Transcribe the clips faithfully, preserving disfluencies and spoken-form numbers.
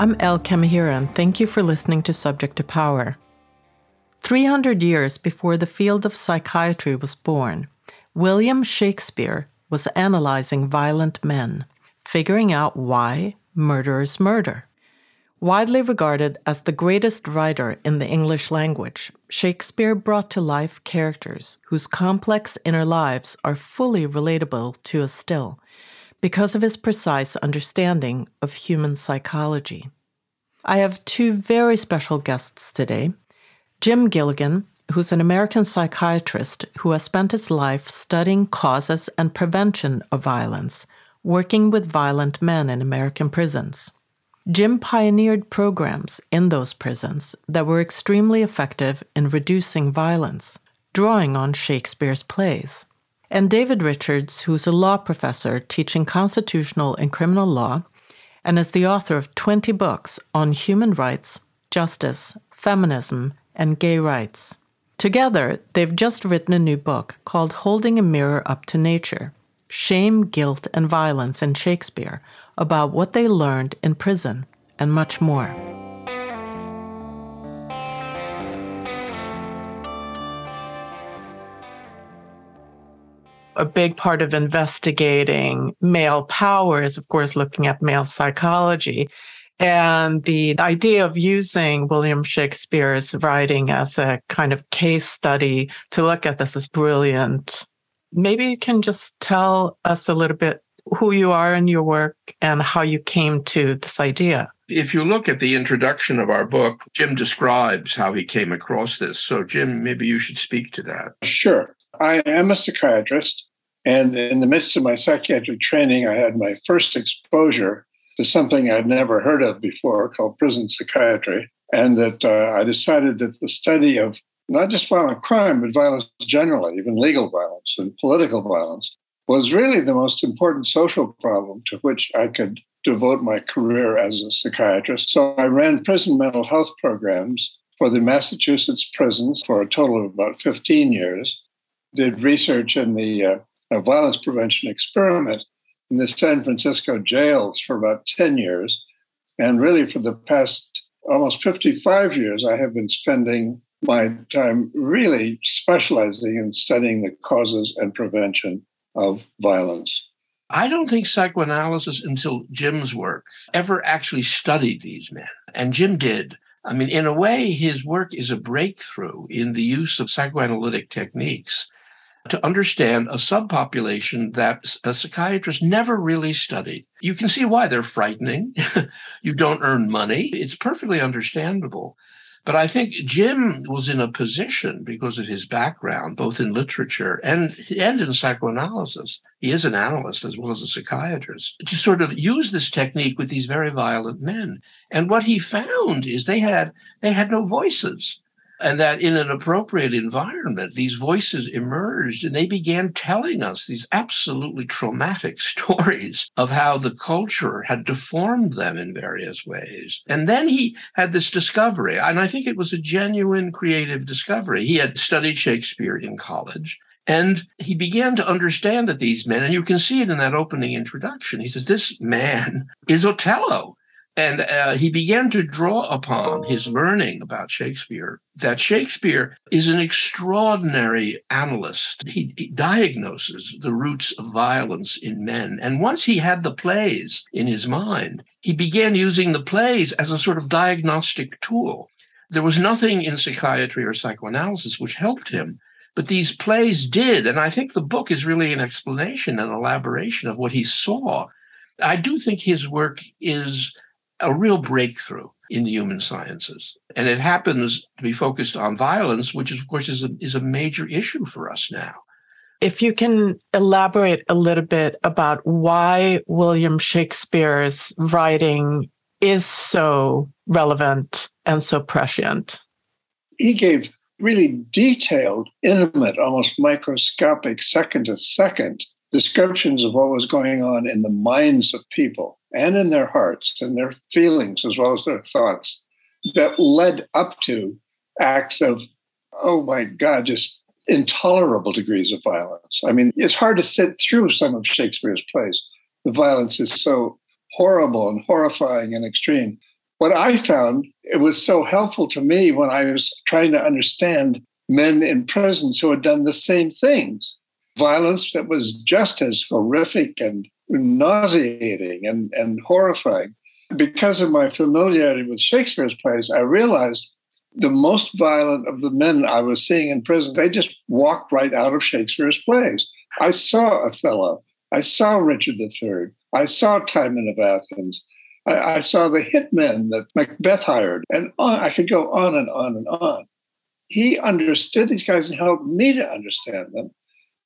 I'm Elle Kamihira, and thank you for listening to Subject to Power. three hundred years before the field of psychiatry was born, William Shakespeare was analyzing violent men, figuring out why murderers murder. Widely regarded as the greatest writer in the English language, Shakespeare brought to life characters whose complex inner lives are fully relatable to us still, because of his precise understanding of human psychology. I have two very special guests today. Jim Gilligan, who's an American psychiatrist who has spent his life studying causes and prevention of violence, working with violent men in American prisons. Jim pioneered programs in those prisons that were extremely effective in reducing violence, drawing on Shakespeare's plays. And David Richards, who's a law professor teaching constitutional and criminal law, and is the author of twenty books on human rights, justice, feminism, and gay rights. Together, they've just written a new book called Holding a Mirror Up to Nature: Shame, Guilt, and Violence in Shakespeare, about what they learned in prison, and much more. A big part of investigating male power is, of course, looking at male psychology. And the idea of using William Shakespeare's writing as a kind of case study to look at this is brilliant. Maybe you can just tell us a little bit who you are in your work and how you came to this idea. If you look at the introduction of our book, Jim describes how he came across this. So, Jim, maybe you should speak to that. Sure. I am a psychiatrist, and in the midst of my psychiatric training, I had my first exposure to something I'd never heard of before called prison psychiatry, and that uh, I decided that the study of not just violent crime, but violence generally, even legal violence and political violence, was really the most important social problem to which I could devote my career as a psychiatrist. So I ran prison mental health programs for the Massachusetts prisons for a total of about fifteen years, did research in the uh, violence prevention experiment in the San Francisco jails for about ten years. And really for the past almost fifty-five years, I have been spending my time really specializing in studying the causes and prevention of violence. I don't think psychoanalysis until Jim's work ever actually studied these men. And Jim did. I mean, in a way, his work is a breakthrough in the use of psychoanalytic techniques to understand a subpopulation that a psychiatrist never really studied. You can see why they're frightening. You don't earn money. It's perfectly understandable. But I think Jim was in a position, because of his background, both in literature and, and in psychoanalysis, he is an analyst as well as a psychiatrist, to sort of use this technique with these very violent men. And what he found is they had they had no voices, and that in an appropriate environment, these voices emerged, and they began telling us these absolutely traumatic stories of how the culture had deformed them in various ways. And then he had this discovery, and I think it was a genuine creative discovery. He had studied Shakespeare in college, and he began to understand that these men, and you can see it in that opening introduction, he says, this man is Othello. And uh, he began to draw upon his learning about Shakespeare, that Shakespeare is an extraordinary analyst. He, he diagnoses the roots of violence in men. And once he had the plays in his mind, he began using the plays as a sort of diagnostic tool. There was nothing in psychiatry or psychoanalysis which helped him, but these plays did. And I think the book is really an explanation and elaboration of what he saw. I do think his work is a real breakthrough in the human sciences. And it happens to be focused on violence, which of course is a, is a major issue for us now. If you can elaborate a little bit about why William Shakespeare's writing is so relevant and so prescient. He gave really detailed, intimate, almost microscopic, second-to-second descriptions of what was going on in the minds of people, and in their hearts and their feelings, as well as their thoughts, that led up to acts of, oh my God, just intolerable degrees of violence. I mean, it's hard to sit through some of Shakespeare's plays. The violence is so horrible and horrifying and extreme. what I found, it was so helpful to me when I was trying to understand men in prisons who had done the same things. Violence that was just as horrific and nauseating and, and horrifying. Because of my familiarity with Shakespeare's plays, I realized the most violent of the men I was seeing in prison, they just walked right out of Shakespeare's plays. I saw Othello. I saw Richard the Third. I saw Timon of Athens. I, I saw the hitmen that Macbeth hired. And on, I could go on and on and on. He understood these guys and helped me to understand them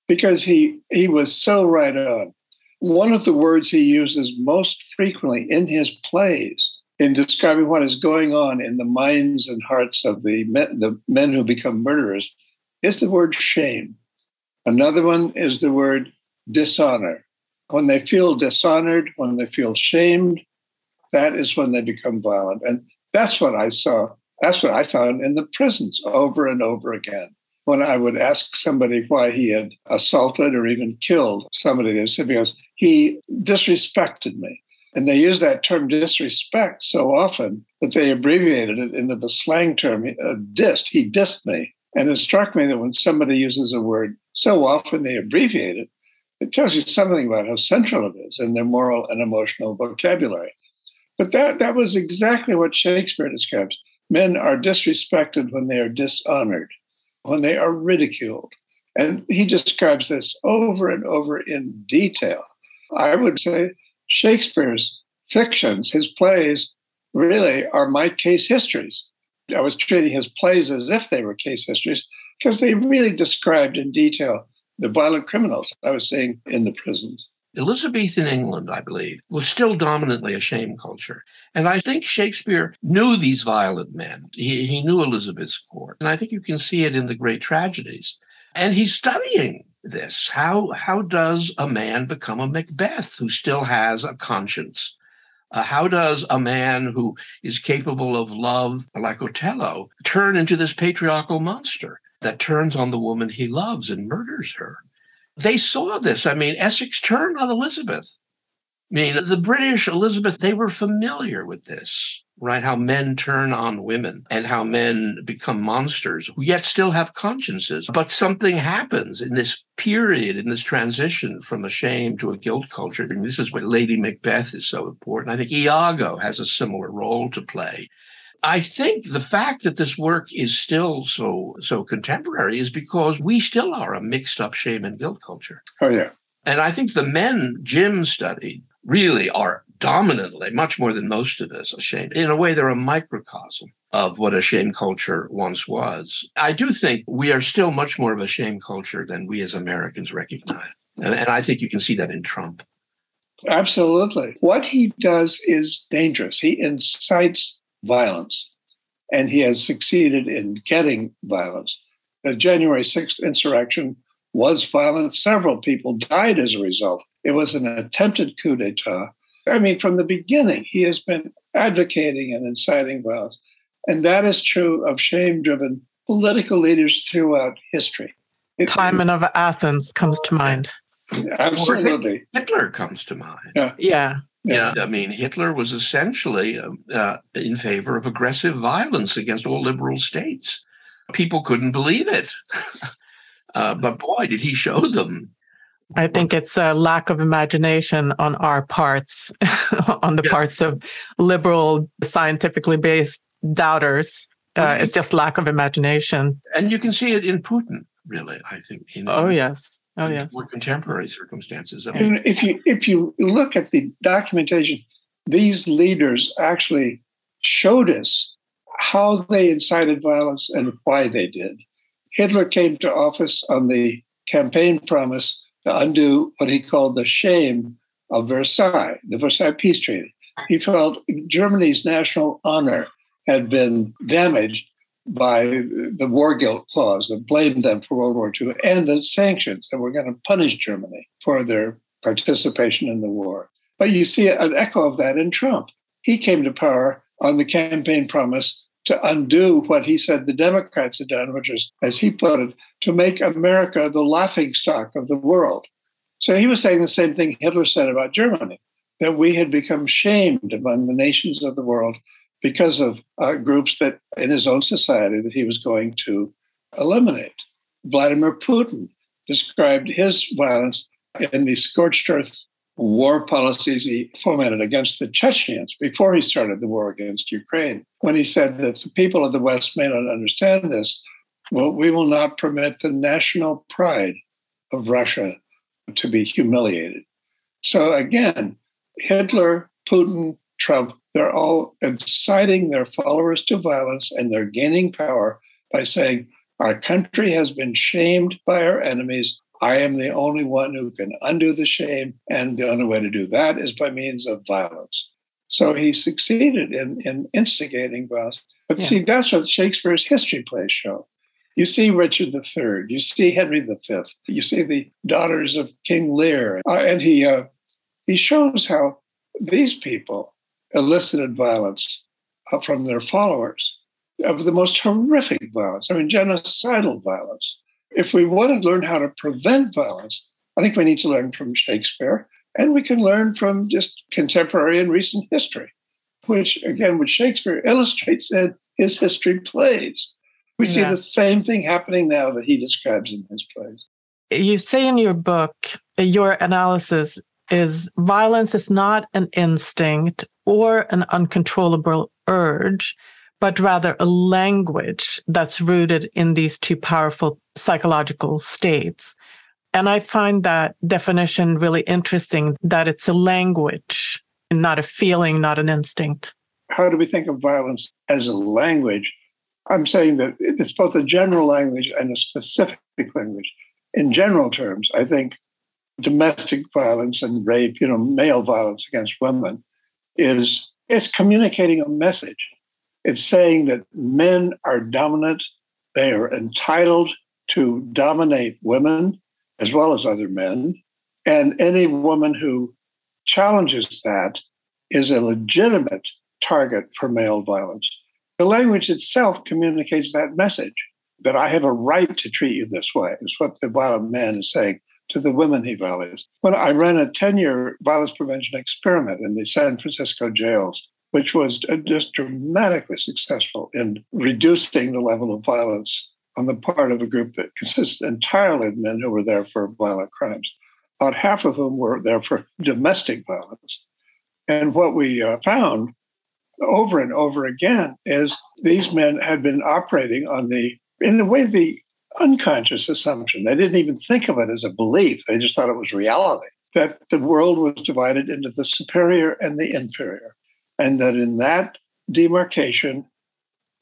because he he was so right on. One of the words he uses most frequently in his plays in describing what is going on in the minds and hearts of the men, the men who become murderers is the word shame. Another one is the word dishonor. When they feel dishonored, when they feel shamed, that is when they become violent. And that's what I saw. That's what I found in the prisons over and over again. When I would ask somebody why he had assaulted or even killed somebody, they said, because he disrespected me. And they use that term disrespect so often that they abbreviated it into the slang term, uh, dissed. He dissed me. And it struck me that when somebody uses a word so often they abbreviate it, it tells you something about how central it is in their moral and emotional vocabulary. But that, that was exactly what Shakespeare describes. Men are disrespected when they are dishonored, when they are ridiculed. And he describes this over and over in detail. I would say Shakespeare's fictions, his plays, really are my case histories. I was treating his plays as if they were case histories because they really described in detail the violent criminals I was seeing in the prisons. Elizabethan England, I believe, was still dominantly a shame culture. And I think Shakespeare knew these violent men. He, he knew Elizabeth's court. And I think you can see it in the great tragedies. And he's studying this. How, how does a man become a Macbeth who still has a conscience? Uh, how does a man who is capable of love, like Othello, turn into this patriarchal monster that turns on the woman he loves and murders her? They saw this. I mean, Essex turned on Elizabeth. I mean, the British Elizabeth, they were familiar with this, right? How men turn on women and how men become monsters who yet still have consciences. But something happens in this period, in this transition from a shame to a guilt culture. And this is where Lady Macbeth is so important. I think Iago has a similar role to play. I think the fact that this work is still so so contemporary is because we still are a mixed-up shame and guilt culture. Oh, yeah. And I think the men Jim studied really are dominantly, much more than most of us, ashamed. In a way, they're a microcosm of what a shame culture once was. I do think we are still much more of a shame culture than we as Americans recognize. And, and I think you can see that in Trump. Absolutely. What he does is dangerous. He incites violence. And he has succeeded in getting violence. The January sixth insurrection was violent. Several people died as a result. It was an attempted coup d'etat. I mean, from the beginning, he has been advocating and inciting violence. And that is true of shame-driven political leaders throughout history. It, Timon of Athens comes to mind. Absolutely. Hitler comes to mind. Yeah. Yeah. Yeah, I mean, Hitler was essentially uh, in favor of aggressive violence against all liberal states. People couldn't believe it. uh, but boy, did he show them. I think it's a lack of imagination on our parts, on the yes. parts of liberal, scientifically based doubters. Uh, right. It's just lack of imagination. And you can see it in Putin, really, I think. In, oh, yes. Oh, yes. More contemporary circumstances. I mean, if you if you look at the documentation, these leaders actually showed us how they incited violence and why they did. Hitler came to office on the campaign promise to undo what he called the shame of Versailles, the Versailles Peace Treaty. He felt Germany's national honor had been damaged by the war guilt clause that blamed them for World War Two and the sanctions that were going to punish Germany for their participation in the war. But you see an echo of that in Trump. He came to power on the campaign promise to undo what he said the Democrats had done, which is, as he put it, to make America the laughingstock of the world. So he was saying the same thing Hitler said about Germany, that we had become shamed among the nations of the world because of uh, groups that in his own society that he was going to eliminate. Vladimir Putin described his violence in the scorched earth war policies he fomented against the Chechens before he started the war against Ukraine, when he said that the people of the West may not understand this, well, we will not permit the national pride of Russia to be humiliated. So again, Hitler, Putin, Trump, they're all inciting their followers to violence, and they're gaining power by saying, our country has been shamed by our enemies. I am the only one who can undo the shame, and the only way to do that is by means of violence. So he succeeded in, in instigating violence. But yeah. see, that's what Shakespeare's history plays show. You see Richard the Third, you see Henry the Fifth, you see the daughters of King Lear, uh, and he uh, he shows how these people elicited violence uh, from their followers, of the most horrific violence, I mean, genocidal violence. If we want to learn how to prevent violence, I think we need to learn from Shakespeare, and we can learn from just contemporary and recent history, which, again, what Shakespeare illustrates in his history plays. We see yeah. the same thing happening now that he describes in his plays. You say in your book, your analysis is violence is not an instinct or an uncontrollable urge, but rather a language that's rooted in these two powerful psychological states. And I find that definition really interesting, that it's a language, and not a feeling, not an instinct. How do we think of violence as a language? I'm saying that it's both a general language and a specific language. In general terms, I think domestic violence and rape, you know, male violence against women, is it's communicating a message. It's saying that men are dominant, they are entitled to dominate women as well as other men, and any woman who challenges that is a legitimate target for male violence. The language itself communicates that message, that I have a right to treat you this way, is what the violent man is saying to the women he violates. When I ran a ten-year violence prevention experiment in the San Francisco jails, which was just dramatically successful in reducing the level of violence on the part of a group that consisted entirely of men who were there for violent crimes, about half of whom were there for domestic violence. And what we uh, found over and over again is these men had been operating on the, in a way, the unconscious assumption. They didn't even think of it as a belief. They just thought it was reality, that the world was divided into the superior and the inferior, and that in that demarcation,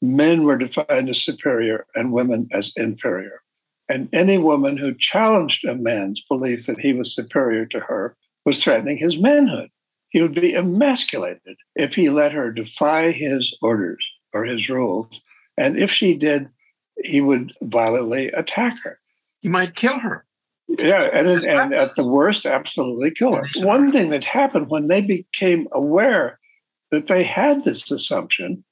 men were defined as superior and women as inferior. And any woman who challenged a man's belief that he was superior to her was threatening his manhood. He would be emasculated if he let her defy his orders or his rules. And if she did, he would violently attack her. He might kill her. Yeah, and, and at the worst, absolutely kill her. One thing that happened when they became aware that they had this assumption,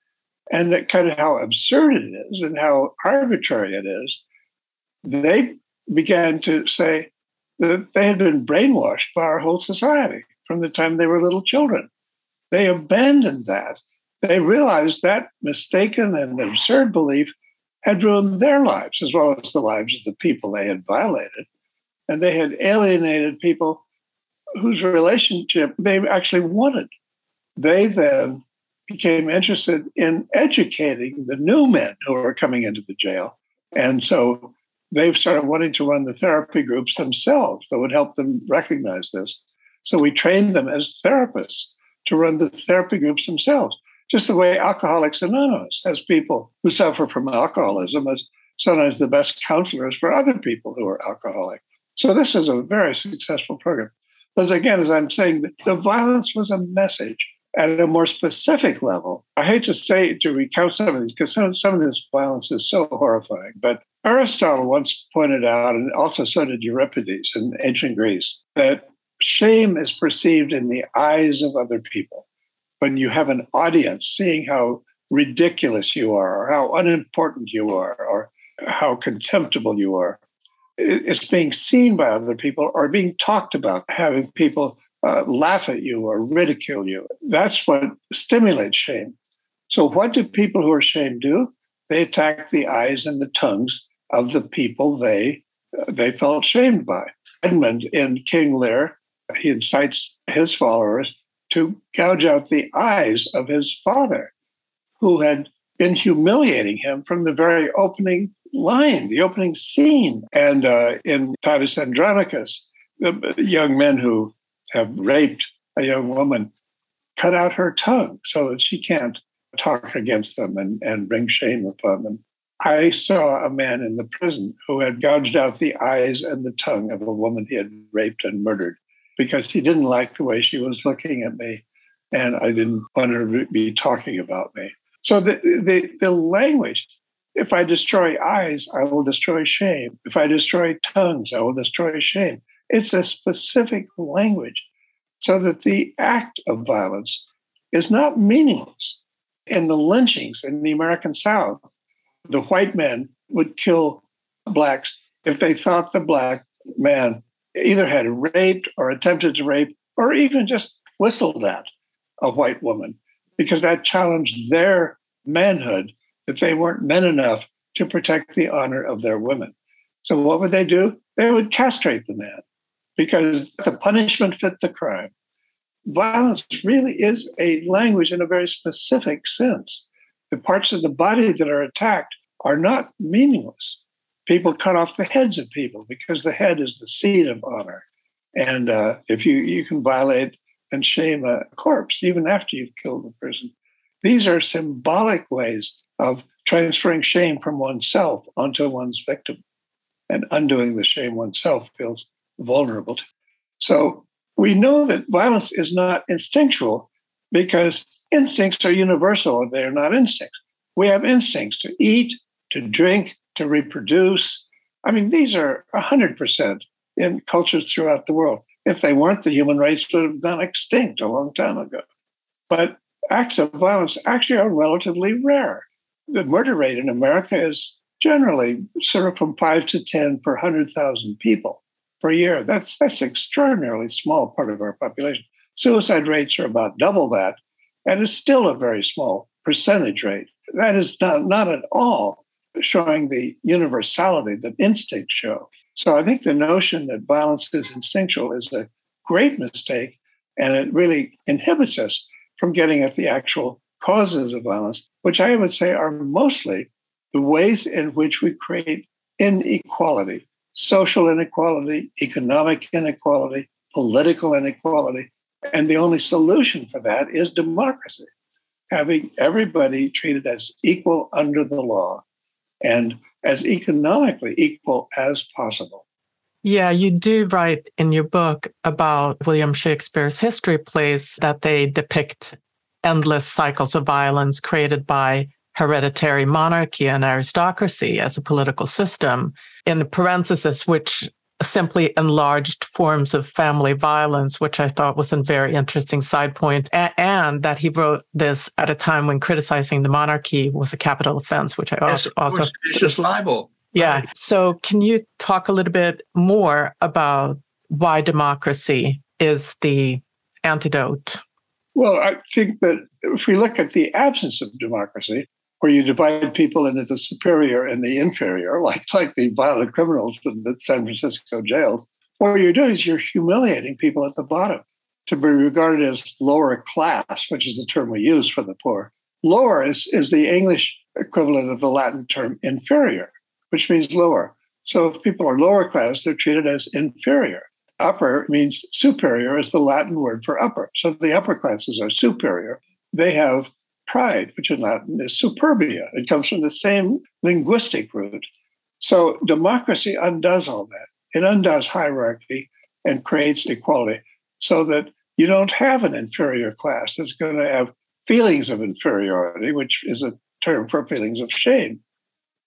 and that kind of how absurd it is and how arbitrary it is, they began to say that they had been brainwashed by our whole society from the time they were little children. They abandoned that. They realized that mistaken and absurd belief had ruined their lives as well as the lives of the people they had violated. And they had alienated people whose relationship they actually wanted. They then became interested in educating the new men who were coming into the jail. And so they started wanting to run the therapy groups themselves that would help them recognize this. So we trained them as therapists to run the therapy groups themselves, just the way Alcoholics Anonymous has people who suffer from alcoholism as sometimes the best counselors for other people who are alcoholic. So this is a very successful program. But again, as I'm saying, the violence was a message. At a more specific level, I hate to say, to recount some of these, because some, some of this violence is so horrifying, but Aristotle once pointed out, and also so did Euripides in ancient Greece, that shame is perceived in the eyes of other people. When you have an audience seeing how ridiculous you are, or how unimportant you are, or how contemptible you are, it's being seen by other people or being talked about, having people Uh, laugh at you or ridicule you. That's what stimulates shame. So what do people who are shamed do? They attack the eyes and the tongues of the people they uh, they felt shamed by. Edmund in King Lear, he incites his followers to gouge out the eyes of his father, who had been humiliating him from the very opening line, the opening scene. And uh, in Titus Andronicus, the young men who have raped a young woman cut out her tongue so that she can't talk against them and, and bring shame upon them. I saw a man in the prison who had gouged out the eyes and the tongue of a woman he had raped and murdered because he didn't like the way she was looking at me, and I didn't want her to be talking about me. So the, the, the language, if I destroy eyes, I will destroy shame. If I destroy tongues, I will destroy shame. It's a specific language so that the act of violence is not meaningless. In the lynchings in the American South, the white man would kill blacks if they thought the black man either had raped or attempted to rape or even just whistled at a white woman, because that challenged their manhood, that they weren't men enough to protect the honor of their women. So what would they do? They would castrate the man because the punishment fit the crime. Violence really is a language in a very specific sense. The parts of the body that are attacked are not meaningless. People cut off the heads of people because the head is the seat of honor. And uh, if you, you can violate and shame a corpse even after you've killed the person. These are symbolic ways of transferring shame from oneself onto one's victim, and undoing the shame oneself feels vulnerable to. So we know that violence is not instinctual because instincts are universal, they are not instincts. We have instincts to eat, to drink, to reproduce. I mean, these are one hundred percent in cultures throughout the world. If they weren't, the human race would have gone extinct a long time ago. But acts of violence actually are relatively rare. The murder rate in America is generally sort of from five to ten per one hundred thousand people per year. That's, that's extraordinarily small part of our population. Suicide rates are about double that, and it's still a very small percentage rate. That is not, not at all showing the universality that instincts show. So I think the notion that violence is instinctual is a great mistake, and it really inhibits us from getting at the actual causes of violence, which I would say are mostly the ways in which we create inequality, social inequality, economic inequality, political inequality. And the only solution for that is democracy, having everybody treated as equal under the law and as economically equal as possible. Yeah, you do write in your book about William Shakespeare's history plays that they depict endless cycles of violence created by hereditary monarchy and aristocracy as a political system, in parentheses, which simply enlarged forms of family violence, which I thought was a very interesting side point, a- and that he wrote this at a time when criticizing the monarchy was a capital offense, which I yes, also... Yes, it's just libel. Yeah. Right. So can you talk a little bit more about why democracy is the antidote? Well, I think that if we look at the absence of democracy, where you divide people into the superior and the inferior, like, like the violent criminals in the San Francisco jails, what you're doing is you're humiliating people at the bottom to be regarded as lower class, which is the term we use for the poor. Lower is, is the English equivalent of the Latin term inferior, which means lower. So if people are lower class, they're treated as inferior. Upper means superior, is the Latin word for upper. So the upper classes are superior. They have pride, which in Latin is superbia. It comes from the same linguistic root. So democracy undoes all that. It undoes hierarchy and creates equality so that you don't have an inferior class that's going to have feelings of inferiority, which is a term for feelings of shame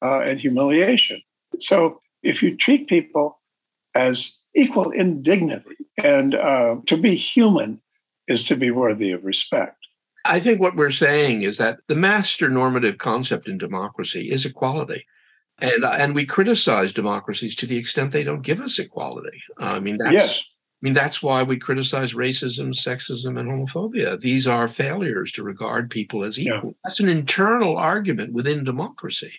uh, and humiliation. So if you treat people as equal in dignity, and uh, to be human is to be worthy of respect. I think what we're saying is that the master normative concept in democracy is equality. And and we criticize democracies to the extent they don't give us equality. I mean, that's, yes. mean, that's why we criticize racism, sexism, and homophobia. These are failures to regard people as equal. Yeah. That's an internal argument within democracy.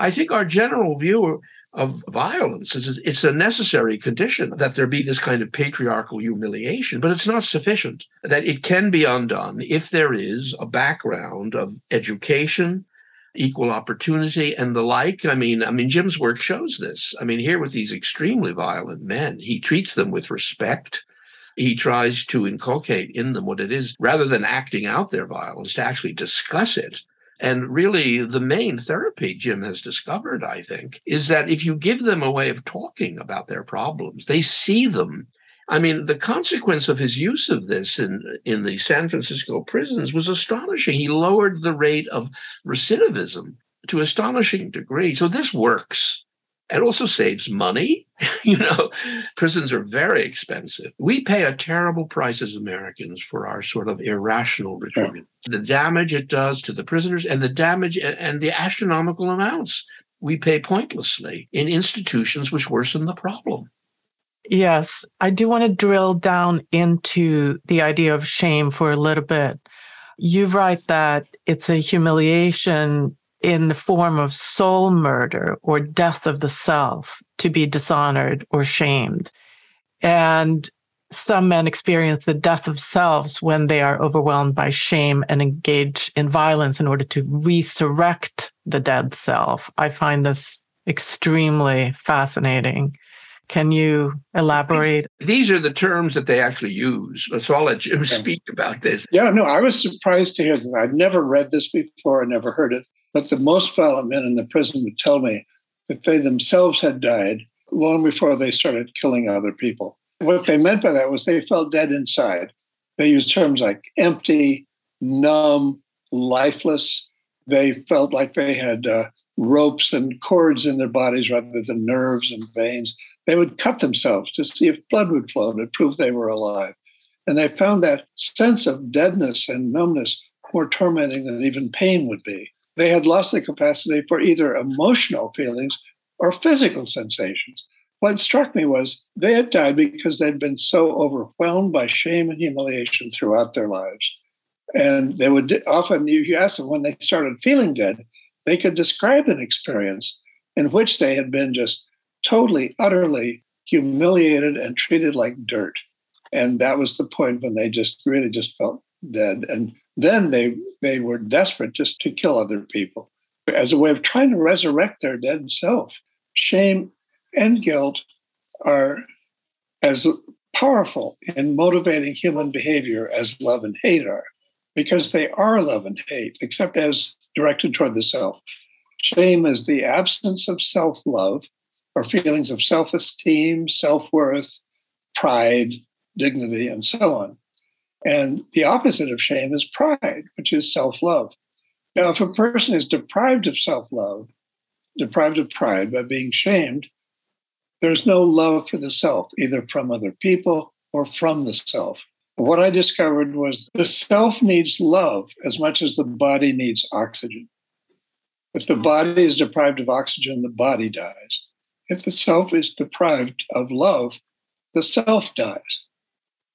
I think our general view of violence is it's a necessary condition that there be this kind of patriarchal humiliation, but it's not sufficient, that it can be undone if there is a background of education, equal opportunity, and the like. I mean, I mean, Jim's work shows this. I mean, here with these extremely violent men, he treats them with respect. He tries to inculcate in them what it is, rather than acting out their violence, to actually discuss it. And really, the main therapy Jim has discovered, I think, is that if you give them a way of talking about their problems, they see them. I mean, the consequence of his use of this in, in the San Francisco prisons was astonishing. He lowered the rate of recidivism to astonishing degree. So this works. It also saves money. You know, prisons are very expensive. We pay a terrible price as Americans for our sort of irrational retribution. Yeah. The damage it does to the prisoners and the damage and the astronomical amounts we pay pointlessly in institutions which worsen the problem. Yes, I do want to drill down into the idea of shame for a little bit. You write that it's a humiliation in the form of soul murder or death of the self, to be dishonored or shamed. And some men experience the death of selves when they are overwhelmed by shame and engage in violence in order to resurrect the dead self. I find this extremely fascinating. Can you elaborate? These are the terms that they actually use. So I'll let Jim speak about this. Yeah, no, I was surprised to hear that. I'd never read this before. I never heard it. But the most violent men in the prison would tell me that they themselves had died long before they started killing other people. What they meant by that was they felt dead inside. They used terms like empty, numb, lifeless. They felt like they had uh, ropes and cords in their bodies rather than nerves and veins. They would cut themselves to see if blood would flow to prove they were alive. And they found that sense of deadness and numbness more tormenting than even pain would be. They had lost the capacity for either emotional feelings or physical sensations. What struck me was they had died because they'd been so overwhelmed by shame and humiliation throughout their lives. And they would often, you ask them when they started feeling dead, they could describe an experience in which they had been just totally, utterly humiliated and treated like dirt. And that was the point when they just really just felt dead. And then they they were desperate just to kill other people as a way of trying to resurrect their dead self. Shame and guilt are as powerful in motivating human behavior as love and hate are, because they are love and hate, except as directed toward the self. Shame is the absence of self-love or feelings of self-esteem, self-worth, pride, dignity, and so on. And the opposite of shame is pride, which is self-love. Now, if a person is deprived of self-love, deprived of pride by being shamed, there's no love for the self, either from other people or from the self. What I discovered was the self needs love as much as the body needs oxygen. If the body is deprived of oxygen, the body dies. If the self is deprived of love, the self dies.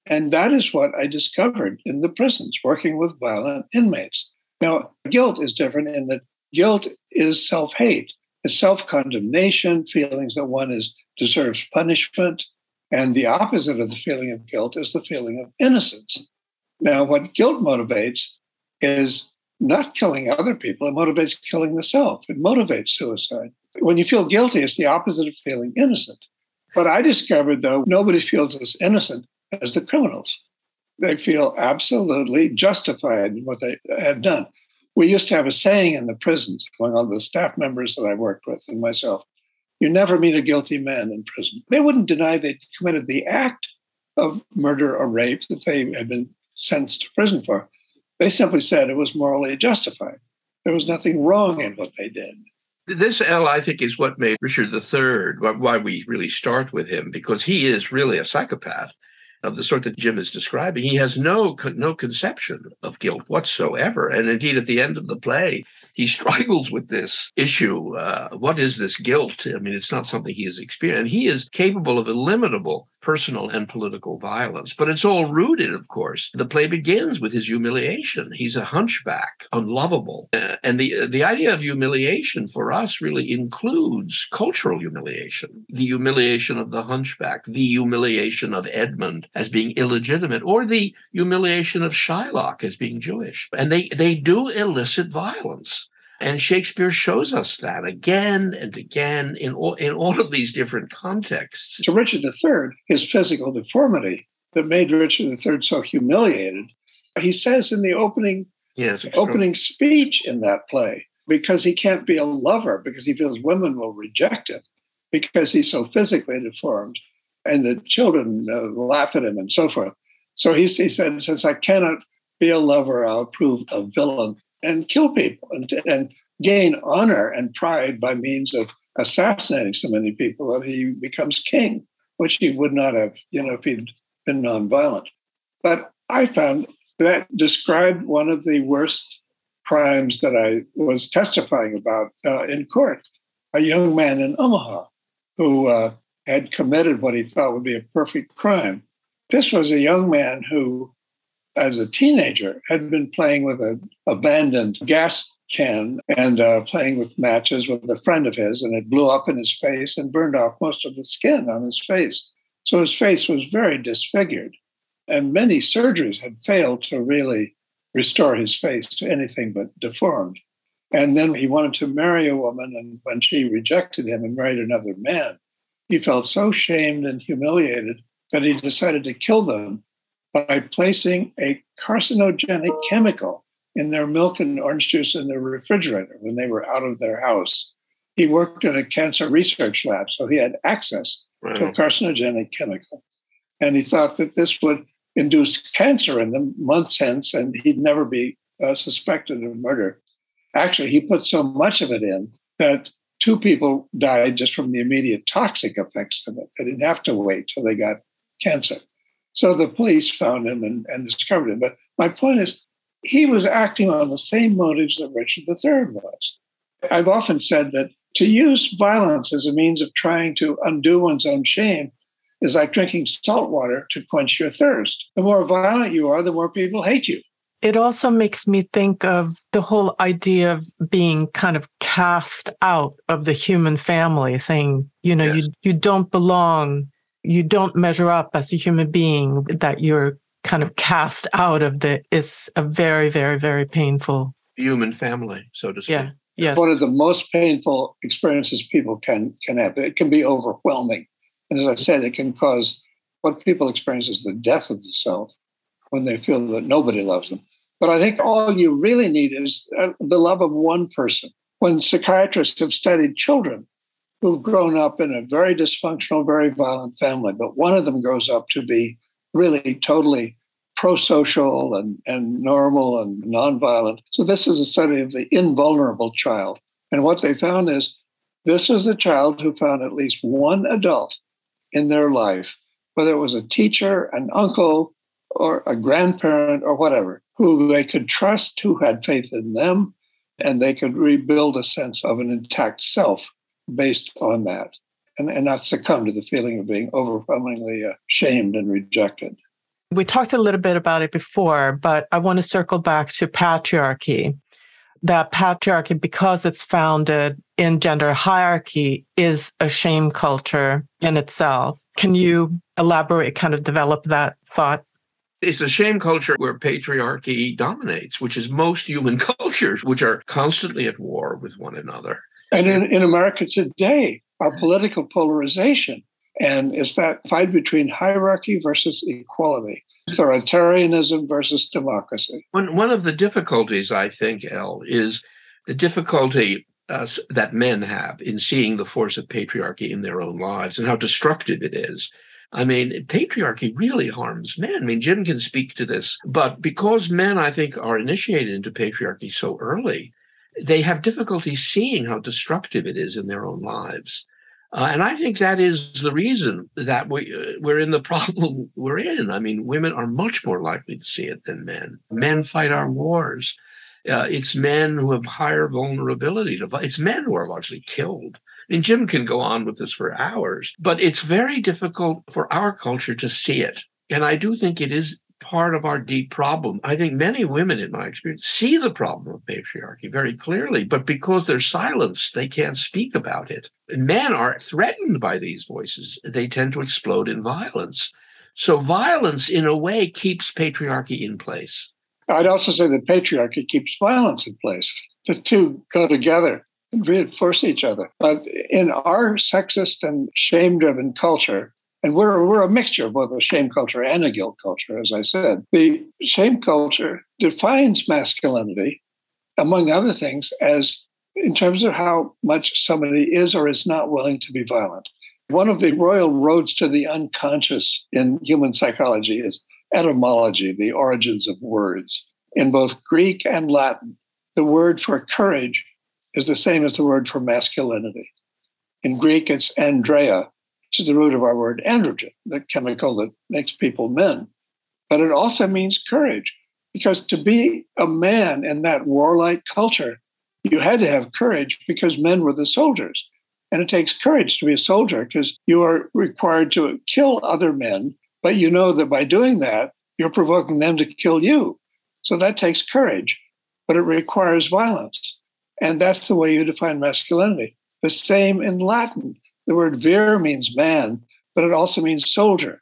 And that is what I discovered in the prisons, working with violent inmates. Now, guilt is different in that guilt is self-hate. It's self-condemnation, feelings that one is deserves punishment. And the opposite of the feeling of guilt is the feeling of innocence. Now, what guilt motivates is not killing other people. It motivates killing the self. It motivates suicide. When you feel guilty, it's the opposite of feeling innocent. But I discovered, though, nobody feels as innocent as the criminals. They feel absolutely justified in what they had done. We used to have a saying in the prisons among all the staff members that I worked with and myself: you never meet a guilty man in prison. They wouldn't deny they committed the act of murder or rape that they had been sentenced to prison for. They simply said it was morally justified. There was nothing wrong in what they did. This, Elle, I think, is what made Richard the Third, why we really start with him, because he is really a psychopath of the sort that Jim is describing. He has no, no conception of guilt whatsoever. And indeed, at the end of the play, he struggles with this issue. Uh, what is this guilt? I mean, it's not something he has experienced. And he is capable of illimitable personal and political violence. But it's all rooted, of course. The play begins with his humiliation. He's a hunchback, unlovable. Uh, and the, uh, the idea of humiliation for us really includes cultural humiliation, the humiliation of the hunchback, the humiliation of Edmund as being illegitimate, or the humiliation of Shylock as being Jewish. And they, they do elicit violence. And Shakespeare shows us that again and again in all, in all of these different contexts. To Richard the Third, his physical deformity that made Richard the Third so humiliated, he says in the opening, yes, opening speech in that play, because he can't be a lover, because he feels women will reject him, because he's so physically deformed, and the children uh, laugh at him and so forth. So he, he said, since I cannot be a lover, I'll prove a villain and kill people and, and gain honor and pride by means of assassinating so many people that he becomes king, which he would not have, you know, if he'd been nonviolent. But I found that described one of the worst crimes that I was testifying about uh, in court. A young man in Omaha who uh, had committed what he thought would be a perfect crime. This was a young man who, as a teenager, had been playing with an abandoned gas can and uh, playing with matches with a friend of his, and it blew up in his face and burned off most of the skin on his face. So his face was very disfigured, and many surgeries had failed to really restore his face to anything but deformed. And then he wanted to marry a woman, and when she rejected him and married another man, he felt so shamed and humiliated that he decided to kill them by placing a carcinogenic chemical in their milk and orange juice in their refrigerator when they were out of their house. He worked in a cancer research lab, so he had access wow. to a carcinogenic chemical. And he thought that this would induce cancer in them months hence, and he'd never be uh, suspected of murder. Actually, he put so much of it in that two people died just from the immediate toxic effects of it. They didn't have to wait till they got cancer. So the police found him and, and discovered him. But my point is, he was acting on the same motives that Richard the Third was. I've often said that to use violence as a means of trying to undo one's own shame is like drinking salt water to quench your thirst. The more violent you are, the more people hate you. It also makes me think of the whole idea of being kind of cast out of the human family, saying, you know, yes. you, you don't belong. You don't measure up as a human being, that you're kind of cast out of the, it's a very, very, very painful. Human family, so to speak. Yeah, yeah. One of the most painful experiences people can, can have. It can be overwhelming. And as I said, it can cause what people experience as the death of the self when they feel that nobody loves them. But I think all you really need is the love of one person. When psychiatrists have studied children who've grown up in a very dysfunctional, very violent family, but one of them grows up to be really totally pro-social and, and normal and nonviolent. So this is a study of the invulnerable child. And what they found is this was a child who found at least one adult in their life, whether it was a teacher, an uncle, or a grandparent or whatever, who they could trust, who had faith in them, and they could rebuild a sense of an intact self based on that, and, and not succumb to the feeling of being overwhelmingly uh, shamed and rejected. We talked a little bit about it before, but I want to circle back to patriarchy. That patriarchy, because it's founded in gender hierarchy, is a shame culture in itself. Can you elaborate, kind of develop that thought? It's a shame culture where patriarchy dominates, which is most human cultures, which are constantly at war with one another. And in, in America today, our political polarization, and it's that fight between hierarchy versus equality, authoritarianism versus democracy. One, one of the difficulties, I think, Elle, is the difficulty uh, that men have in seeing the force of patriarchy in their own lives and how destructive it is. I mean, patriarchy really harms men. I mean, Jim can speak to this, but because men, I think, are initiated into patriarchy so early, they have difficulty seeing how destructive it is in their own lives. Uh, and I think that is the reason that we, uh, we're in the problem we're in. I mean, women are much more likely to see it than men. Men fight our wars. Uh, it's men who have higher vulnerability to violence. It's men who are largely killed. And Jim can go on with this for hours, but it's very difficult for our culture to see it. And I do think it is part of our deep problem. I think many women, in my experience, see the problem of patriarchy very clearly, but because they're silenced, they can't speak about it. And men are threatened by these voices. They tend to explode in violence. So violence, in a way, keeps patriarchy in place. I'd also say that patriarchy keeps violence in place. The two go together and reinforce each other. But in our sexist and shame-driven culture, and we're, we're a mixture of both a shame culture and a guilt culture, as I said. The shame culture defines masculinity, among other things, as in terms of how much somebody is or is not willing to be violent. One of the royal roads to the unconscious in human psychology is etymology, the origins of words. In both Greek and Latin, the word for courage is the same as the word for masculinity. In Greek, it's andrea, which is the root of our word androgen, the chemical that makes people men. But it also means courage, because to be a man in that warlike culture, you had to have courage because men were the soldiers. And it takes courage to be a soldier because you are required to kill other men, but you know that by doing that, you're provoking them to kill you. So that takes courage, but it requires violence. And that's the way you define masculinity. The same in Latin. The word vir means man, but it also means soldier,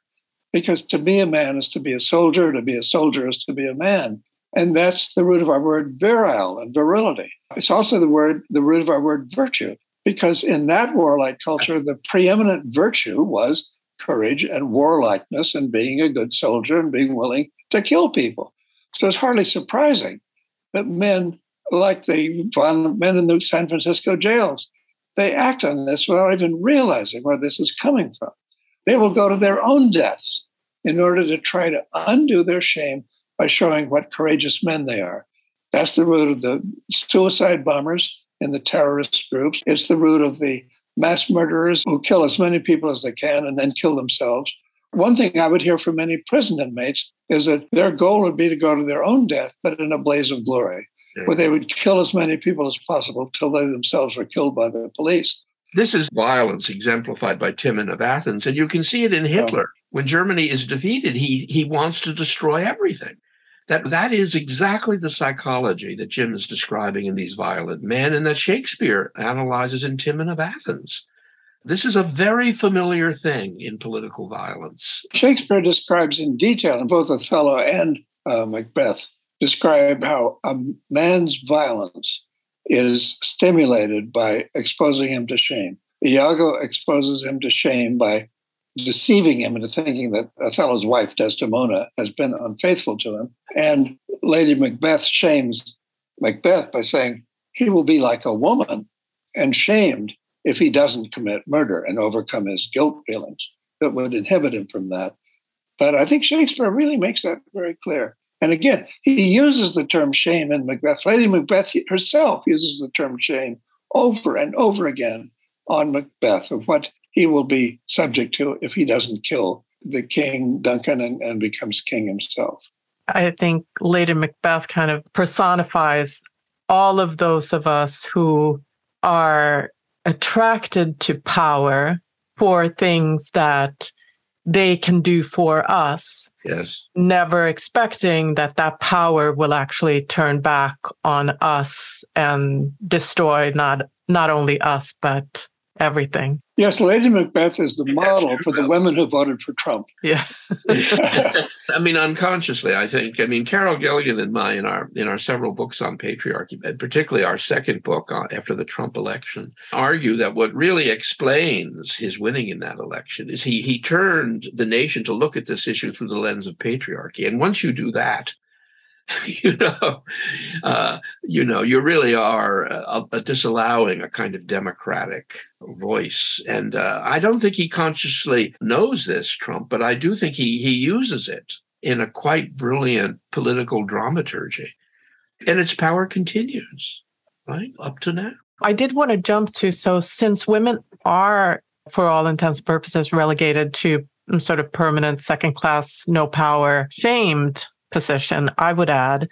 because to be a man is to be a soldier, to be a soldier is to be a man. And that's the root of our word virile and virility. It's also the word, the root of our word virtue, because in that warlike culture, the preeminent virtue was courage and warlikeness and being a good soldier and being willing to kill people. So it's hardly surprising that men like the men in the San Francisco jails, they act on this without even realizing where this is coming from. They will go to their own deaths in order to try to undo their shame by showing what courageous men they are. That's the root of the suicide bombers and the terrorist groups. It's the root of the mass murderers who kill as many people as they can and then kill themselves. One thing I would hear from many prison inmates is that their goal would be to go to their own death, but in a blaze of glory, where they would kill as many people as possible till they themselves were killed by the police. This is violence exemplified by Timon of Athens, and you can see it in Hitler. Oh. When Germany is defeated, he he wants to destroy everything. That that is exactly the psychology that Jim is describing in these violent men, and that Shakespeare analyzes in Timon of Athens. This is a very familiar thing in political violence. Shakespeare describes in detail in both Othello and uh, Macbeth, describe how a man's violence is stimulated by exposing him to shame. Iago exposes him to shame by deceiving him into thinking that Othello's wife, Desdemona, has been unfaithful to him. And Lady Macbeth shames Macbeth by saying he will be like a woman and shamed if he doesn't commit murder and overcome his guilt feelings that would inhibit him from that. But I think Shakespeare really makes that very clear. And again, he uses the term shame in Macbeth. Lady Macbeth herself uses the term shame over and over again on Macbeth of what he will be subject to if he doesn't kill the king, Duncan, and, and becomes king himself. I think Lady Macbeth kind of personifies all of those of us who are attracted to power for things that they can do for us, yes, never expecting that that power will actually turn back on us and destroy not not only us, but everything. Yes, Lady Macbeth is the model for the women who voted for Trump. Yeah. I mean, unconsciously, I think. I mean, Carol Gilligan and my, in our in our several books on patriarchy, and particularly our second book on, after the Trump election, argue that what really explains his winning in that election is he he turned the nation to look at this issue through the lens of patriarchy. And once you do that, you know, uh, you know, you really are uh, uh, disallowing a kind of democratic voice. And uh, I don't think he consciously knows this, Trump, but I do think he he uses it in a quite brilliant political dramaturgy. And its power continues, right, up to now. I did want to jump to, so since women are, for all intents and purposes, relegated to sort of permanent second class, no power, shamed position, I would add,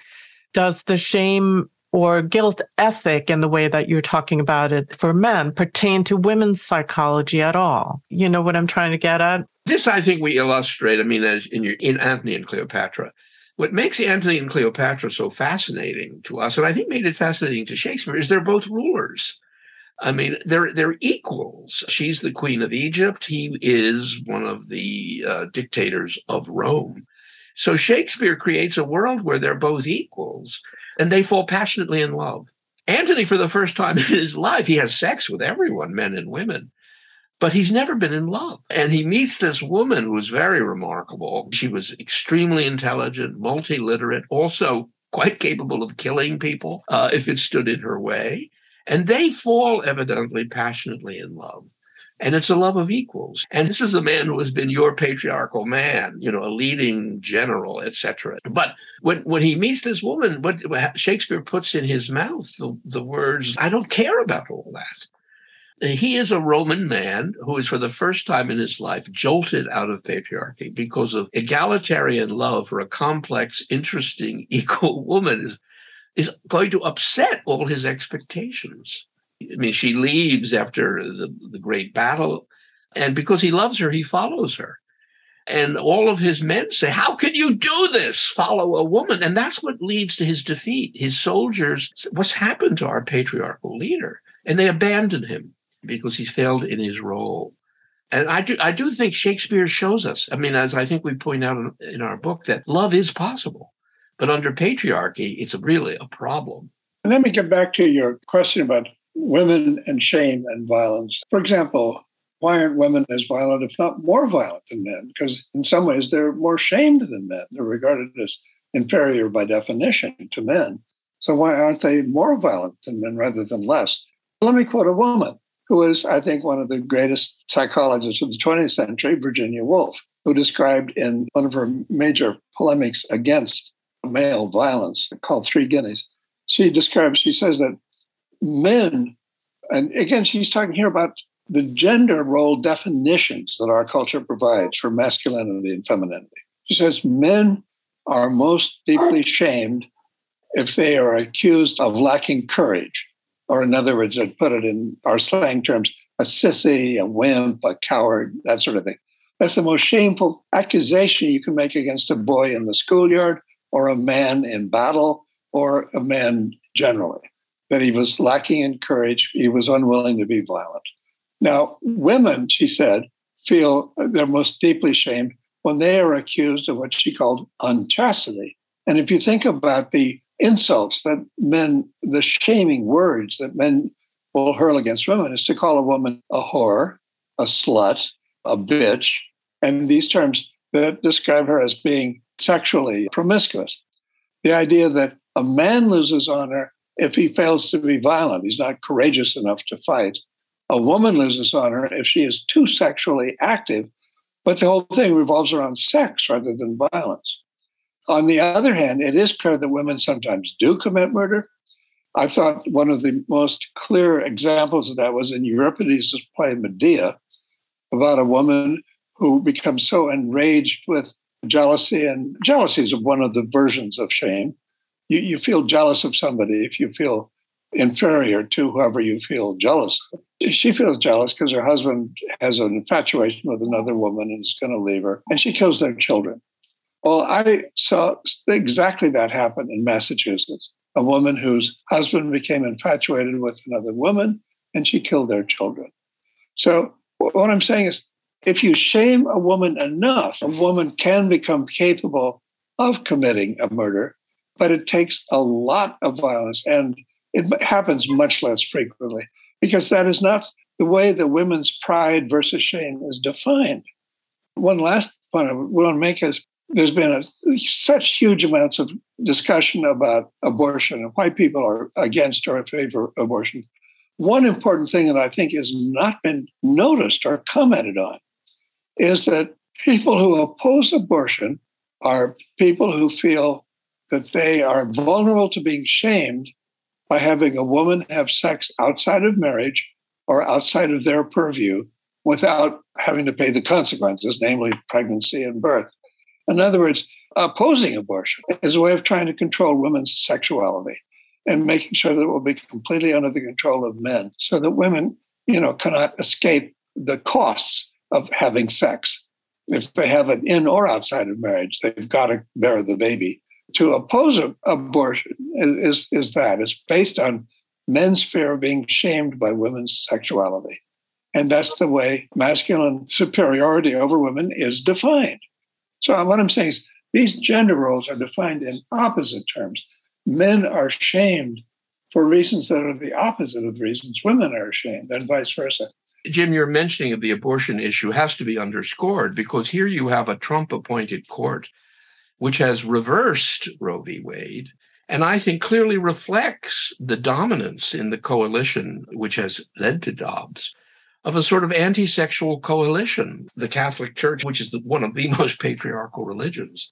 does the shame or guilt ethic in the way that you're talking about it for men pertain to women's psychology at all? You know what I'm trying to get at? This, I think, we illustrate, I mean, as in, your, in Antony and Cleopatra. What makes Antony and Cleopatra so fascinating to us, and I think made it fascinating to Shakespeare, is they're both rulers. I mean, they're they're equals. She's the queen of Egypt. He is one of the uh, dictators of Rome. So Shakespeare creates a world where they're both equals, and they fall passionately in love. Antony, for the first time in his life, he has sex with everyone, men and women. But he's never been in love. And he meets this woman who's very remarkable. She was extremely intelligent, multiliterate, also quite capable of killing people uh, if it stood in her way. And they fall evidently passionately in love. And it's a love of equals. And this is a man who has been your patriarchal man, you know, a leading general, et cetera. But when, when he meets this woman, what Shakespeare puts in his mouth, the, the words, I don't care about all that. He is a Roman man who is, for the first time in his life, jolted out of patriarchy because of egalitarian love for a complex, interesting, equal woman is, is going to upset all his expectations. I mean, she leaves after the, the great battle, and because he loves her, he follows her. And all of his men say, how can you do this? Follow a woman. And that's what leads to his defeat. His soldiers, what's happened to our patriarchal leader? And they abandon him, because he's failed in his role. And I do I do think Shakespeare shows us, I mean, as I think we point out in our book, that love is possible. But under patriarchy, it's really a problem. And then we get back to your question about women and shame and violence. For example, why aren't women as violent, if not more violent than men? Because in some ways, they're more shamed than men. They're regarded as inferior by definition to men. So why aren't they more violent than men rather than less? Let me quote a woman who is, I think, one of the greatest psychologists of the twentieth century, Virginia Woolf, who described in one of her major polemics against male violence, called Three Guineas, she describes, she says that men, and again, she's talking here about the gender role definitions that our culture provides for masculinity and femininity. She says men are most deeply shamed if they are accused of lacking courage. Or in other words, I'd put it in our slang terms, a sissy, a wimp, a coward, that sort of thing. That's the most shameful accusation you can make against a boy in the schoolyard or a man in battle or a man generally, that he was lacking in courage, he was unwilling to be violent. Now, women, she said, feel they're most deeply shamed when they are accused of what she called unchastity. And if you think about the insults that men, the shaming words that men will hurl against women is to call a woman a whore, a slut, a bitch, and these terms that describe her as being sexually promiscuous. The idea that a man loses honor if he fails to be violent, he's not courageous enough to fight. A woman loses honor if she is too sexually active, but the whole thing revolves around sex rather than violence. On the other hand, it is clear that women sometimes do commit murder. I thought one of the most clear examples of that was in Euripides' play Medea, about a woman who becomes so enraged with jealousy, and jealousy is one of the versions of shame. You, you feel jealous of somebody if you feel inferior to whoever you feel jealous of. She feels jealous because her husband has an infatuation with another woman and is going to leave her, and she kills their children. Well, I saw exactly that happen in Massachusetts, a woman whose husband became infatuated with another woman, and she killed their children. So what I'm saying is, if you shame a woman enough, a woman can become capable of committing a murder, but it takes a lot of violence, and it happens much less frequently, because that is not the way that women's pride versus shame is defined. One last point I want to make is, there's been a, such huge amounts of discussion about abortion and why people are against or in favor of abortion. One important thing that I think has not been noticed or commented on is that people who oppose abortion are people who feel that they are vulnerable to being shamed by having a woman have sex outside of marriage or outside of their purview without having to pay the consequences, namely pregnancy and birth. In other words, opposing abortion is a way of trying to control women's sexuality. and making sure that it will be completely under the control of men so that women, you know, cannot escape the costs of having sex. If they have it in or outside of marriage, they've got to bear the baby. To oppose abortion is, is that. It's based on men's fear of being shamed by women's sexuality. And that's the way masculine superiority over women is defined. So what I'm saying is these gender roles are defined in opposite terms. Men are shamed for reasons that are the opposite of the reasons women are shamed, and vice versa. Jim, your mentioning of the abortion issue has to be underscored, because here you have a Trump-appointed court which has reversed Roe v. Wade, and I think clearly reflects the dominance in the coalition, which has led to Dobbs, of a sort of anti-sexual coalition. The Catholic Church, which is the, one of the most patriarchal religions,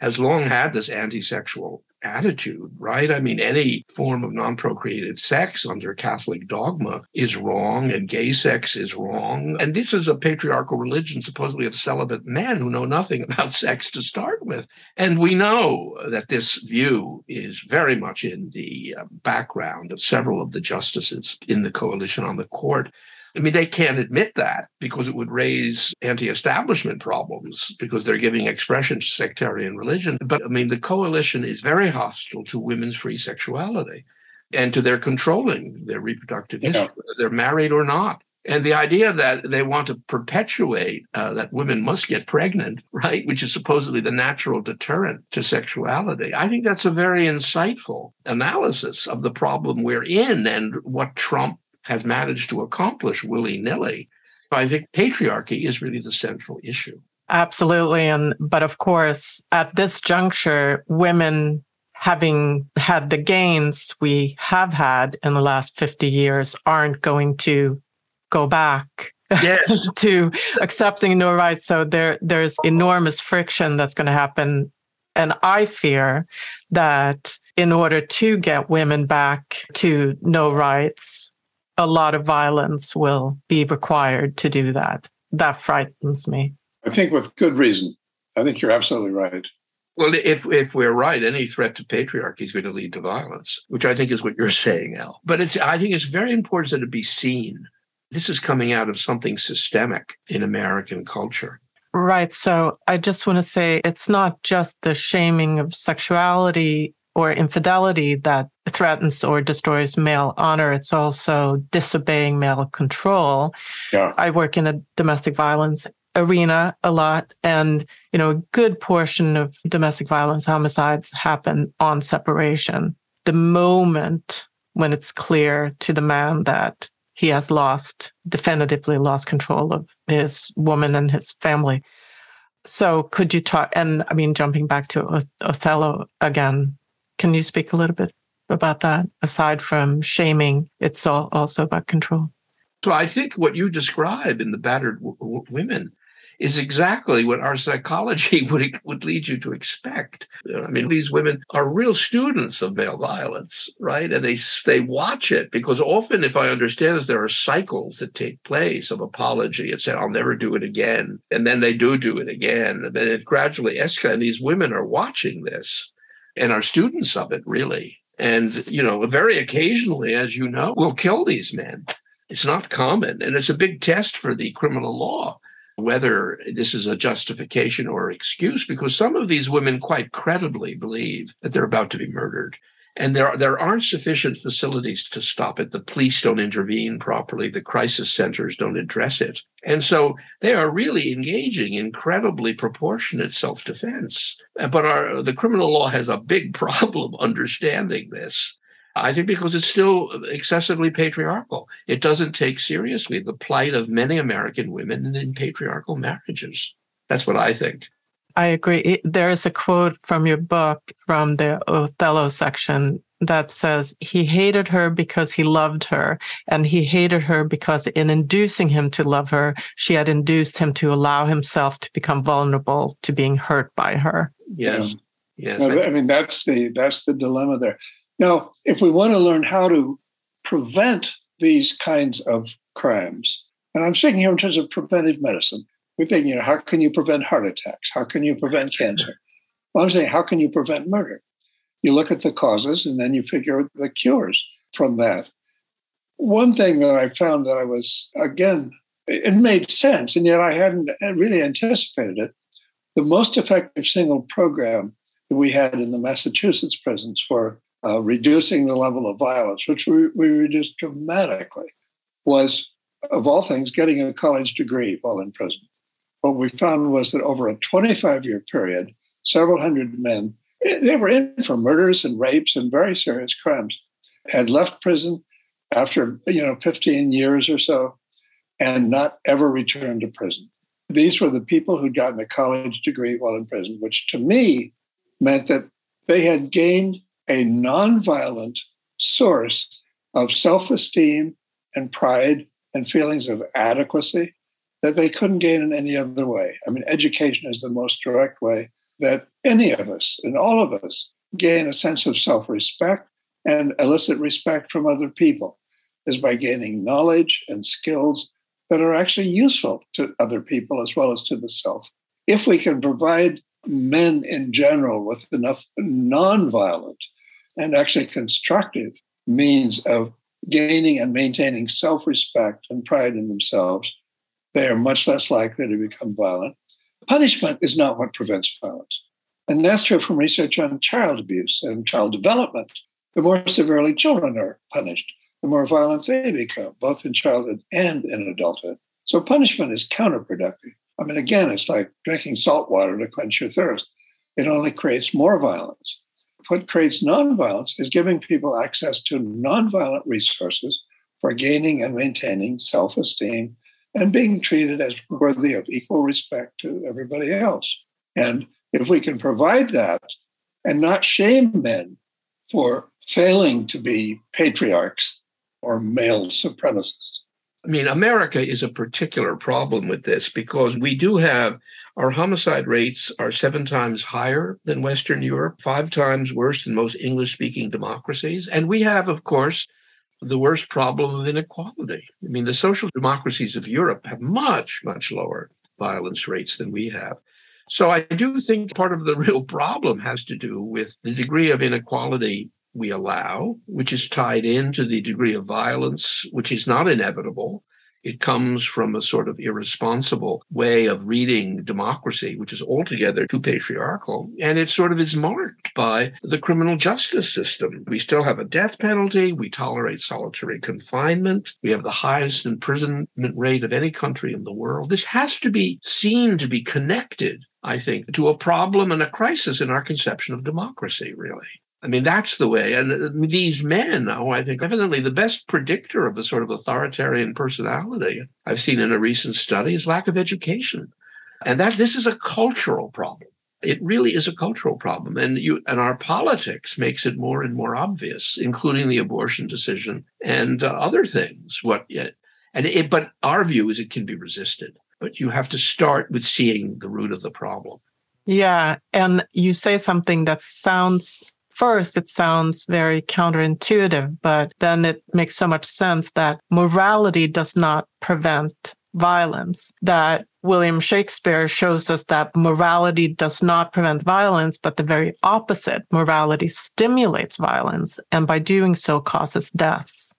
has long had this anti-sexual attitude, right? I mean, any form of non-procreated sex under Catholic dogma is wrong, and gay sex is wrong. And this is a patriarchal religion, supposedly of celibate men who know nothing about sex to start with. And we know that this view is very much in the background of several of the justices in the coalition on the court. I mean, they can't admit that because it would raise anti-establishment problems, because they're giving expression to sectarian religion. But I mean, the coalition is very hostile to women's free sexuality and to their controlling their reproductive history, yeah. whether they're married or not. And the idea that they want to perpetuate uh, that women must get pregnant, right, which is supposedly the natural deterrent to sexuality, I think that's a very insightful analysis of the problem we're in and what Trump has managed to accomplish willy-nilly. I think patriarchy is really the central issue. Absolutely. And but of course, at this juncture, women, having had the gains we have had in the last fifty years, aren't going to go back yes. to accepting new rights. So there, there's enormous friction that's going to happen. And I fear that in order to get women back to no rights, a lot of violence will be required to do that. That frightens me. I think with good reason. I think you're absolutely right. Well, if if we're right, any threat to patriarchy is going to lead to violence, which I think is what you're saying, Elle. But it's I think it's very important that it be seen. This is coming out of something systemic in American culture. Right. So I just want to say it's not just the shaming of sexuality or infidelity that threatens or destroys male honor. It's also disobeying male control. Yeah. I work in a domestic violence arena a lot. And, you know, a good portion of domestic violence homicides happen on separation. The moment when it's clear to the man that he has lost, definitively lost control of his woman and his family. So could you talk, and I mean, jumping back to Othello again, can you speak a little bit about that? Aside from shaming, it's all also about control. So I think what you describe in the battered w- w- women is exactly what our psychology would would lead you to expect. I mean, these women are real students of male violence, right? And they they watch it, because often, if I understand this, there are cycles that take place of apology. It's said, I'll never do it again. And then they do do it again. And then it gradually escalates. And these women are watching this and are students of it, really. And, you know, very occasionally, as you know, we'll kill these men. It's not common. And it's a big test for the criminal law, whether this is a justification or excuse, because some of these women quite credibly believe that they're about to be murdered. And there, are, there aren't sufficient facilities to stop it. The police don't intervene properly. The crisis centers don't address it. And so they are really engaging in incredibly proportionate self-defense. But our, the criminal law has a big problem understanding this, I think, because it's still excessively patriarchal. It doesn't take seriously the plight of many American women in patriarchal marriages. That's what I think. I agree. There is a quote from your book, from the Othello section, that says, he hated her because he loved her, and he hated her because in inducing him to love her, she had induced him to allow himself to become vulnerable to being hurt by her. Yes. Yeah. Yes. No, I mean, that's the that's the dilemma there. Now, if we want to learn how to prevent these kinds of crimes, and I'm speaking here in terms of preventive medicine, we're thinking, you know, how can you prevent heart attacks? How can you prevent cancer? Well, I'm saying, how can you prevent murder? You look at the causes and then you figure out the cures from that. One thing that I found that I was, again, it made sense, and yet I hadn't really anticipated it. The most effective single program that we had in the Massachusetts prisons for uh, reducing the level of violence, which we, we reduced dramatically, was, of all things, getting a college degree while in prison. What we found was that over a twenty-five year period, several hundred men, they were in for murders and rapes and very serious crimes, had left prison after, you know, fifteen years or so, and not ever returned to prison. These were the people who'd gotten a college degree while in prison, which to me meant that they had gained a nonviolent source of self-esteem and pride and feelings of adequacy that they couldn't gain in any other way. I mean, education is the most direct way that any of us and all of us gain a sense of self-respect and elicit respect from other people is by gaining knowledge and skills that are actually useful to other people as well as to the self. If we can provide men in general with enough nonviolent and actually constructive means of gaining and maintaining self-respect and pride in themselves, they are much less likely to become violent. Punishment is not what prevents violence. And that's true from research on child abuse and child development. The more severely children are punished, the more violent they become, both in childhood and in adulthood. So punishment is counterproductive. I mean, again, it's like drinking salt water to quench your thirst. It only creates more violence. What creates nonviolence is giving people access to nonviolent resources for gaining and maintaining self-esteem and being treated as worthy of equal respect to everybody else. And if we can provide that and not shame men for failing to be patriarchs or male supremacists. I mean, America is a particular problem with this because we do have our homicide rates are seven times higher than Western Europe, five times worse than most English-speaking democracies. And we have, of course, the worst problem of inequality. I mean, the social democracies of Europe have much, much lower violence rates than we have. So I do think part of the real problem has to do with the degree of inequality we allow, which is tied into the degree of violence, which is not inevitable. It comes from a sort of irresponsible way of reading democracy, which is altogether too patriarchal. And it sort of is marked by the criminal justice system. We still have a death penalty. We tolerate solitary confinement. We have the highest imprisonment rate of any country in the world. This has to be seen to be connected, I think, to a problem and a crisis in our conception of democracy, really. I mean, that's the way. And these men, oh, I think, evidently the best predictor of a sort of authoritarian personality I've seen in a recent study is lack of education. And that this is a cultural problem. It really is a cultural problem. And you and our politics makes it more and more obvious, including the abortion decision and uh, other things. What? And it, but our view is it can be resisted. But you have to start with seeing the root of the problem. Yeah. And you say something that sounds... First, it sounds very counterintuitive, but then it makes so much sense that morality does not prevent violence. That William Shakespeare shows us that morality does not prevent violence, but the very opposite. Morality stimulates violence, and by doing so causes deaths.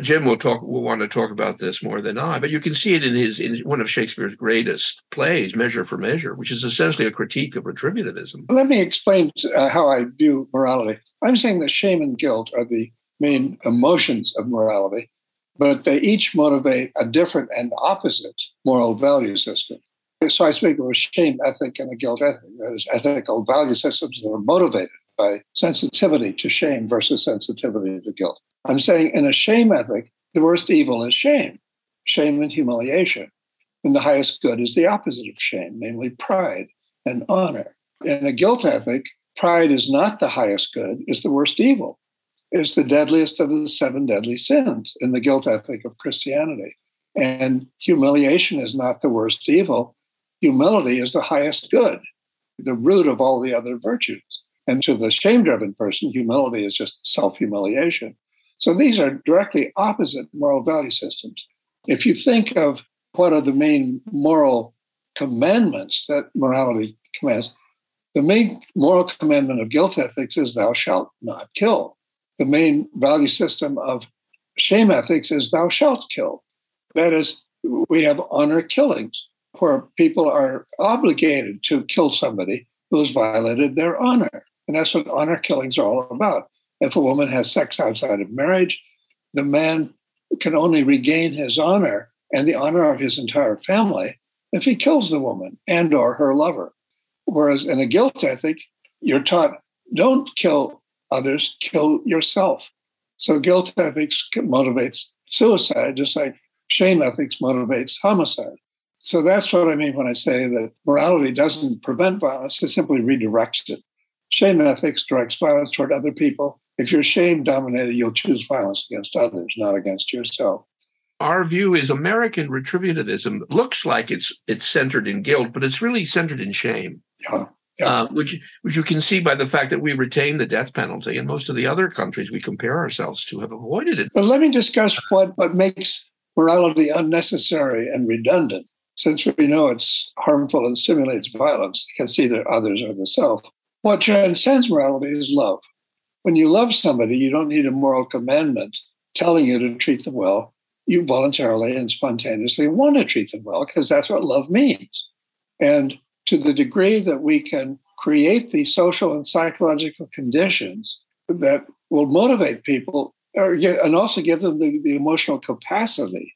Jim will talk. will want to talk about this more than I, but you can see it in his in one of Shakespeare's greatest plays, Measure for Measure, which is essentially a critique of retributivism. Let me explain uh, how I view morality. I'm saying that shame and guilt are the main emotions of morality, but they each motivate a different and opposite moral value system. So I speak of a shame ethic and a guilt ethic. That is, ethical value systems that are motivated by sensitivity to shame versus sensitivity to guilt. I'm saying in a shame ethic, the worst evil is shame, shame and humiliation. And the highest good is the opposite of shame, namely pride and honor. In a guilt ethic, pride is not the highest good, it's the worst evil. It's the deadliest of the seven deadly sins in the guilt ethic of Christianity. And humiliation is not the worst evil. Humility is the highest good, the root of all the other virtues. And to the shame-driven person, humility is just self-humiliation. So these are directly opposite moral value systems. If you think of what are the main moral commandments that morality commands, The main moral commandment of guilt ethics is thou shalt not kill. The main value system of shame ethics is thou shalt kill. That is, we have honor killings where people are obligated to kill somebody who has violated their honor. And that's what honor killings are all about. If a woman has sex outside of marriage, the man can only regain his honor and the honor of his entire family if he kills the woman and or her lover. Whereas in a guilt ethic, you're taught, don't kill others, kill yourself. So guilt ethics motivates suicide, just like shame ethics motivates homicide. So that's what I mean when I say that morality doesn't prevent violence, it simply redirects it. Shame ethics directs violence toward other people. If you're shame-dominated, you'll choose violence against others, not against yourself. Our view is American retributivism looks like it's it's centered in guilt, but it's really centered in shame, yeah, yeah. Uh, which which you can see by the fact that we retain the death penalty, and most of the other countries we compare ourselves to have avoided it. But let me discuss what, what makes morality unnecessary and redundant, since we know it's harmful and stimulates violence against either others or the self. What transcends morality is love. When you love somebody, you don't need a moral commandment telling you to treat them well. You voluntarily and spontaneously want to treat them well because that's what love means. And to the degree that we can create the social and psychological conditions that will motivate people or, and also give them the, the emotional capacity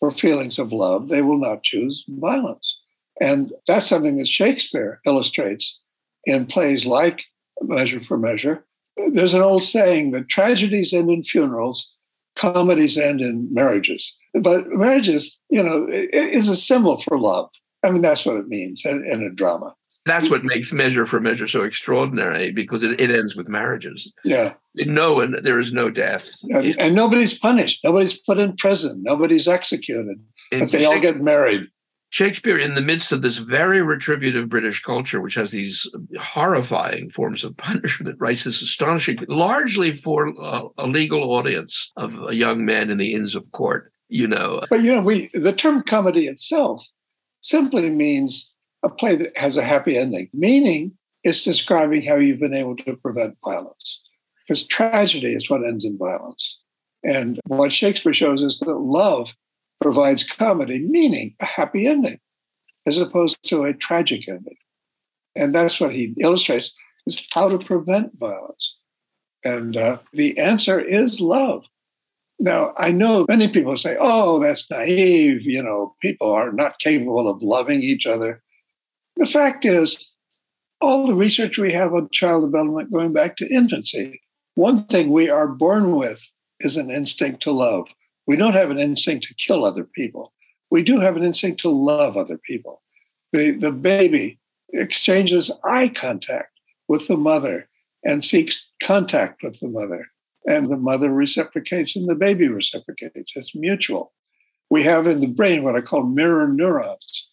for feelings of love, they will not choose violence. And that's something that Shakespeare illustrates in plays like Measure for Measure. There's an old saying that tragedies end in funerals, comedies end in marriages. But marriages, you know, is a symbol for love. I mean, that's what it means in a drama. That's what makes Measure for Measure so extraordinary, because it, it ends with marriages. Yeah. No, and there is no death. And, and nobody's punished. Nobody's put in prison. Nobody's executed. And but they all get married. Shakespeare, in the midst of this very retributive British culture, which has these horrifying forms of punishment, writes this astonishing, largely for a, a legal audience of a young man in the Inns of Court, you know. But, you know, we the term comedy itself simply means a play that has a happy ending, meaning it's describing how you've been able to prevent violence, because tragedy is what ends in violence. And what Shakespeare shows is that love provides comedy, meaning a happy ending, as opposed to a tragic ending. And that's what he illustrates, is how to prevent violence. And uh, the answer is love. Now, I know many people say, oh, that's naive, you know, people are not capable of loving each other. The fact is, all the research we have on child development going back to infancy, one thing we are born with is an instinct to love. We don't have an instinct to kill other people. We do have an instinct to love other people. The, the baby exchanges eye contact with the mother and seeks contact with the mother. And the mother reciprocates and the baby reciprocates. It's mutual. We have in the brain what I call mirror neurons,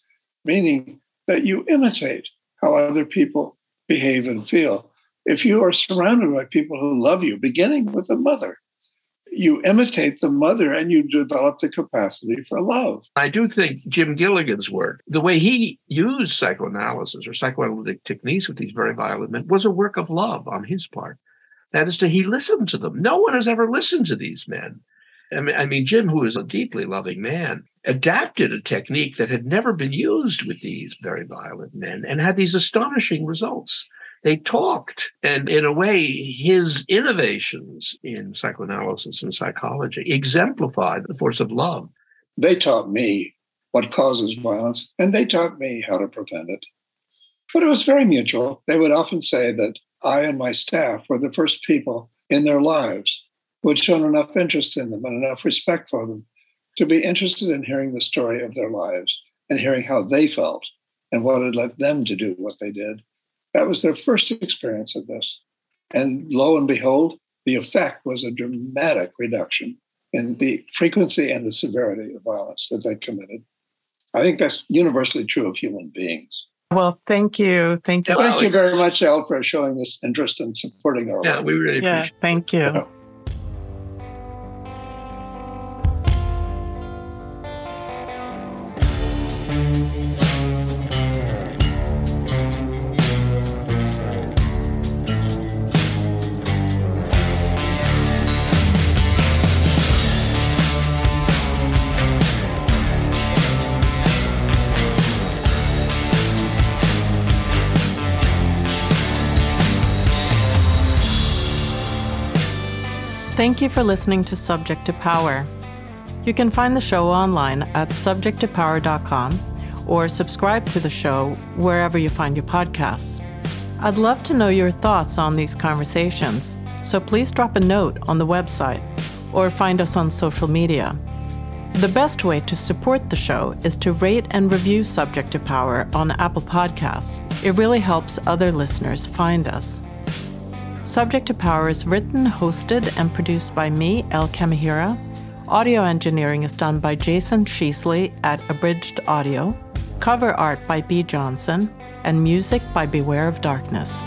meaning that you imitate how other people behave and feel. If you are surrounded by people who love you, beginning with the mother, you imitate the mother and you develop the capacity for love. I do think Jim Gilligan's work, the way he used psychoanalysis or psychoanalytic techniques with these very violent men, was a work of love on his part. That is to, he listened to them. No one has ever listened to these men. I mean, I mean, Jim, who is a deeply loving man, adapted a technique that had never been used with these very violent men and had these astonishing results. They talked, and in a way, his innovations in psychoanalysis and psychology exemplify the force of love. They taught me what causes violence, and they taught me how to prevent it. But it was very mutual. They would often say that I and my staff were the first people in their lives who had shown enough interest in them and enough respect for them to be interested in hearing the story of their lives and hearing how they felt and what had led them to do what they did. That was their first experience of this. And lo and behold, the effect was a dramatic reduction in the frequency and the severity of violence that they committed. I think that's universally true of human beings. Well, thank you. Thank you. Well, thank you very much, Elle, for showing this interest and supporting our work. Yeah, we really yeah, appreciate it. Thank you. Yeah. Thank you for listening to Subject to Power. You can find the show online at subject to power dot com or subscribe to the show wherever you find your podcasts. I'd love to know your thoughts on these conversations, so please drop a note on the website or find us on social media. The best way to support the show is to rate and review Subject to Power on Apple Podcasts. It really helps other listeners find us. Subject to Power is written, hosted, and produced by me, Elle Kamihira. Audio engineering is done by Jason Sheasley at Abridged Audio. Cover art by B. Johnson, and music by Beware of Darkness.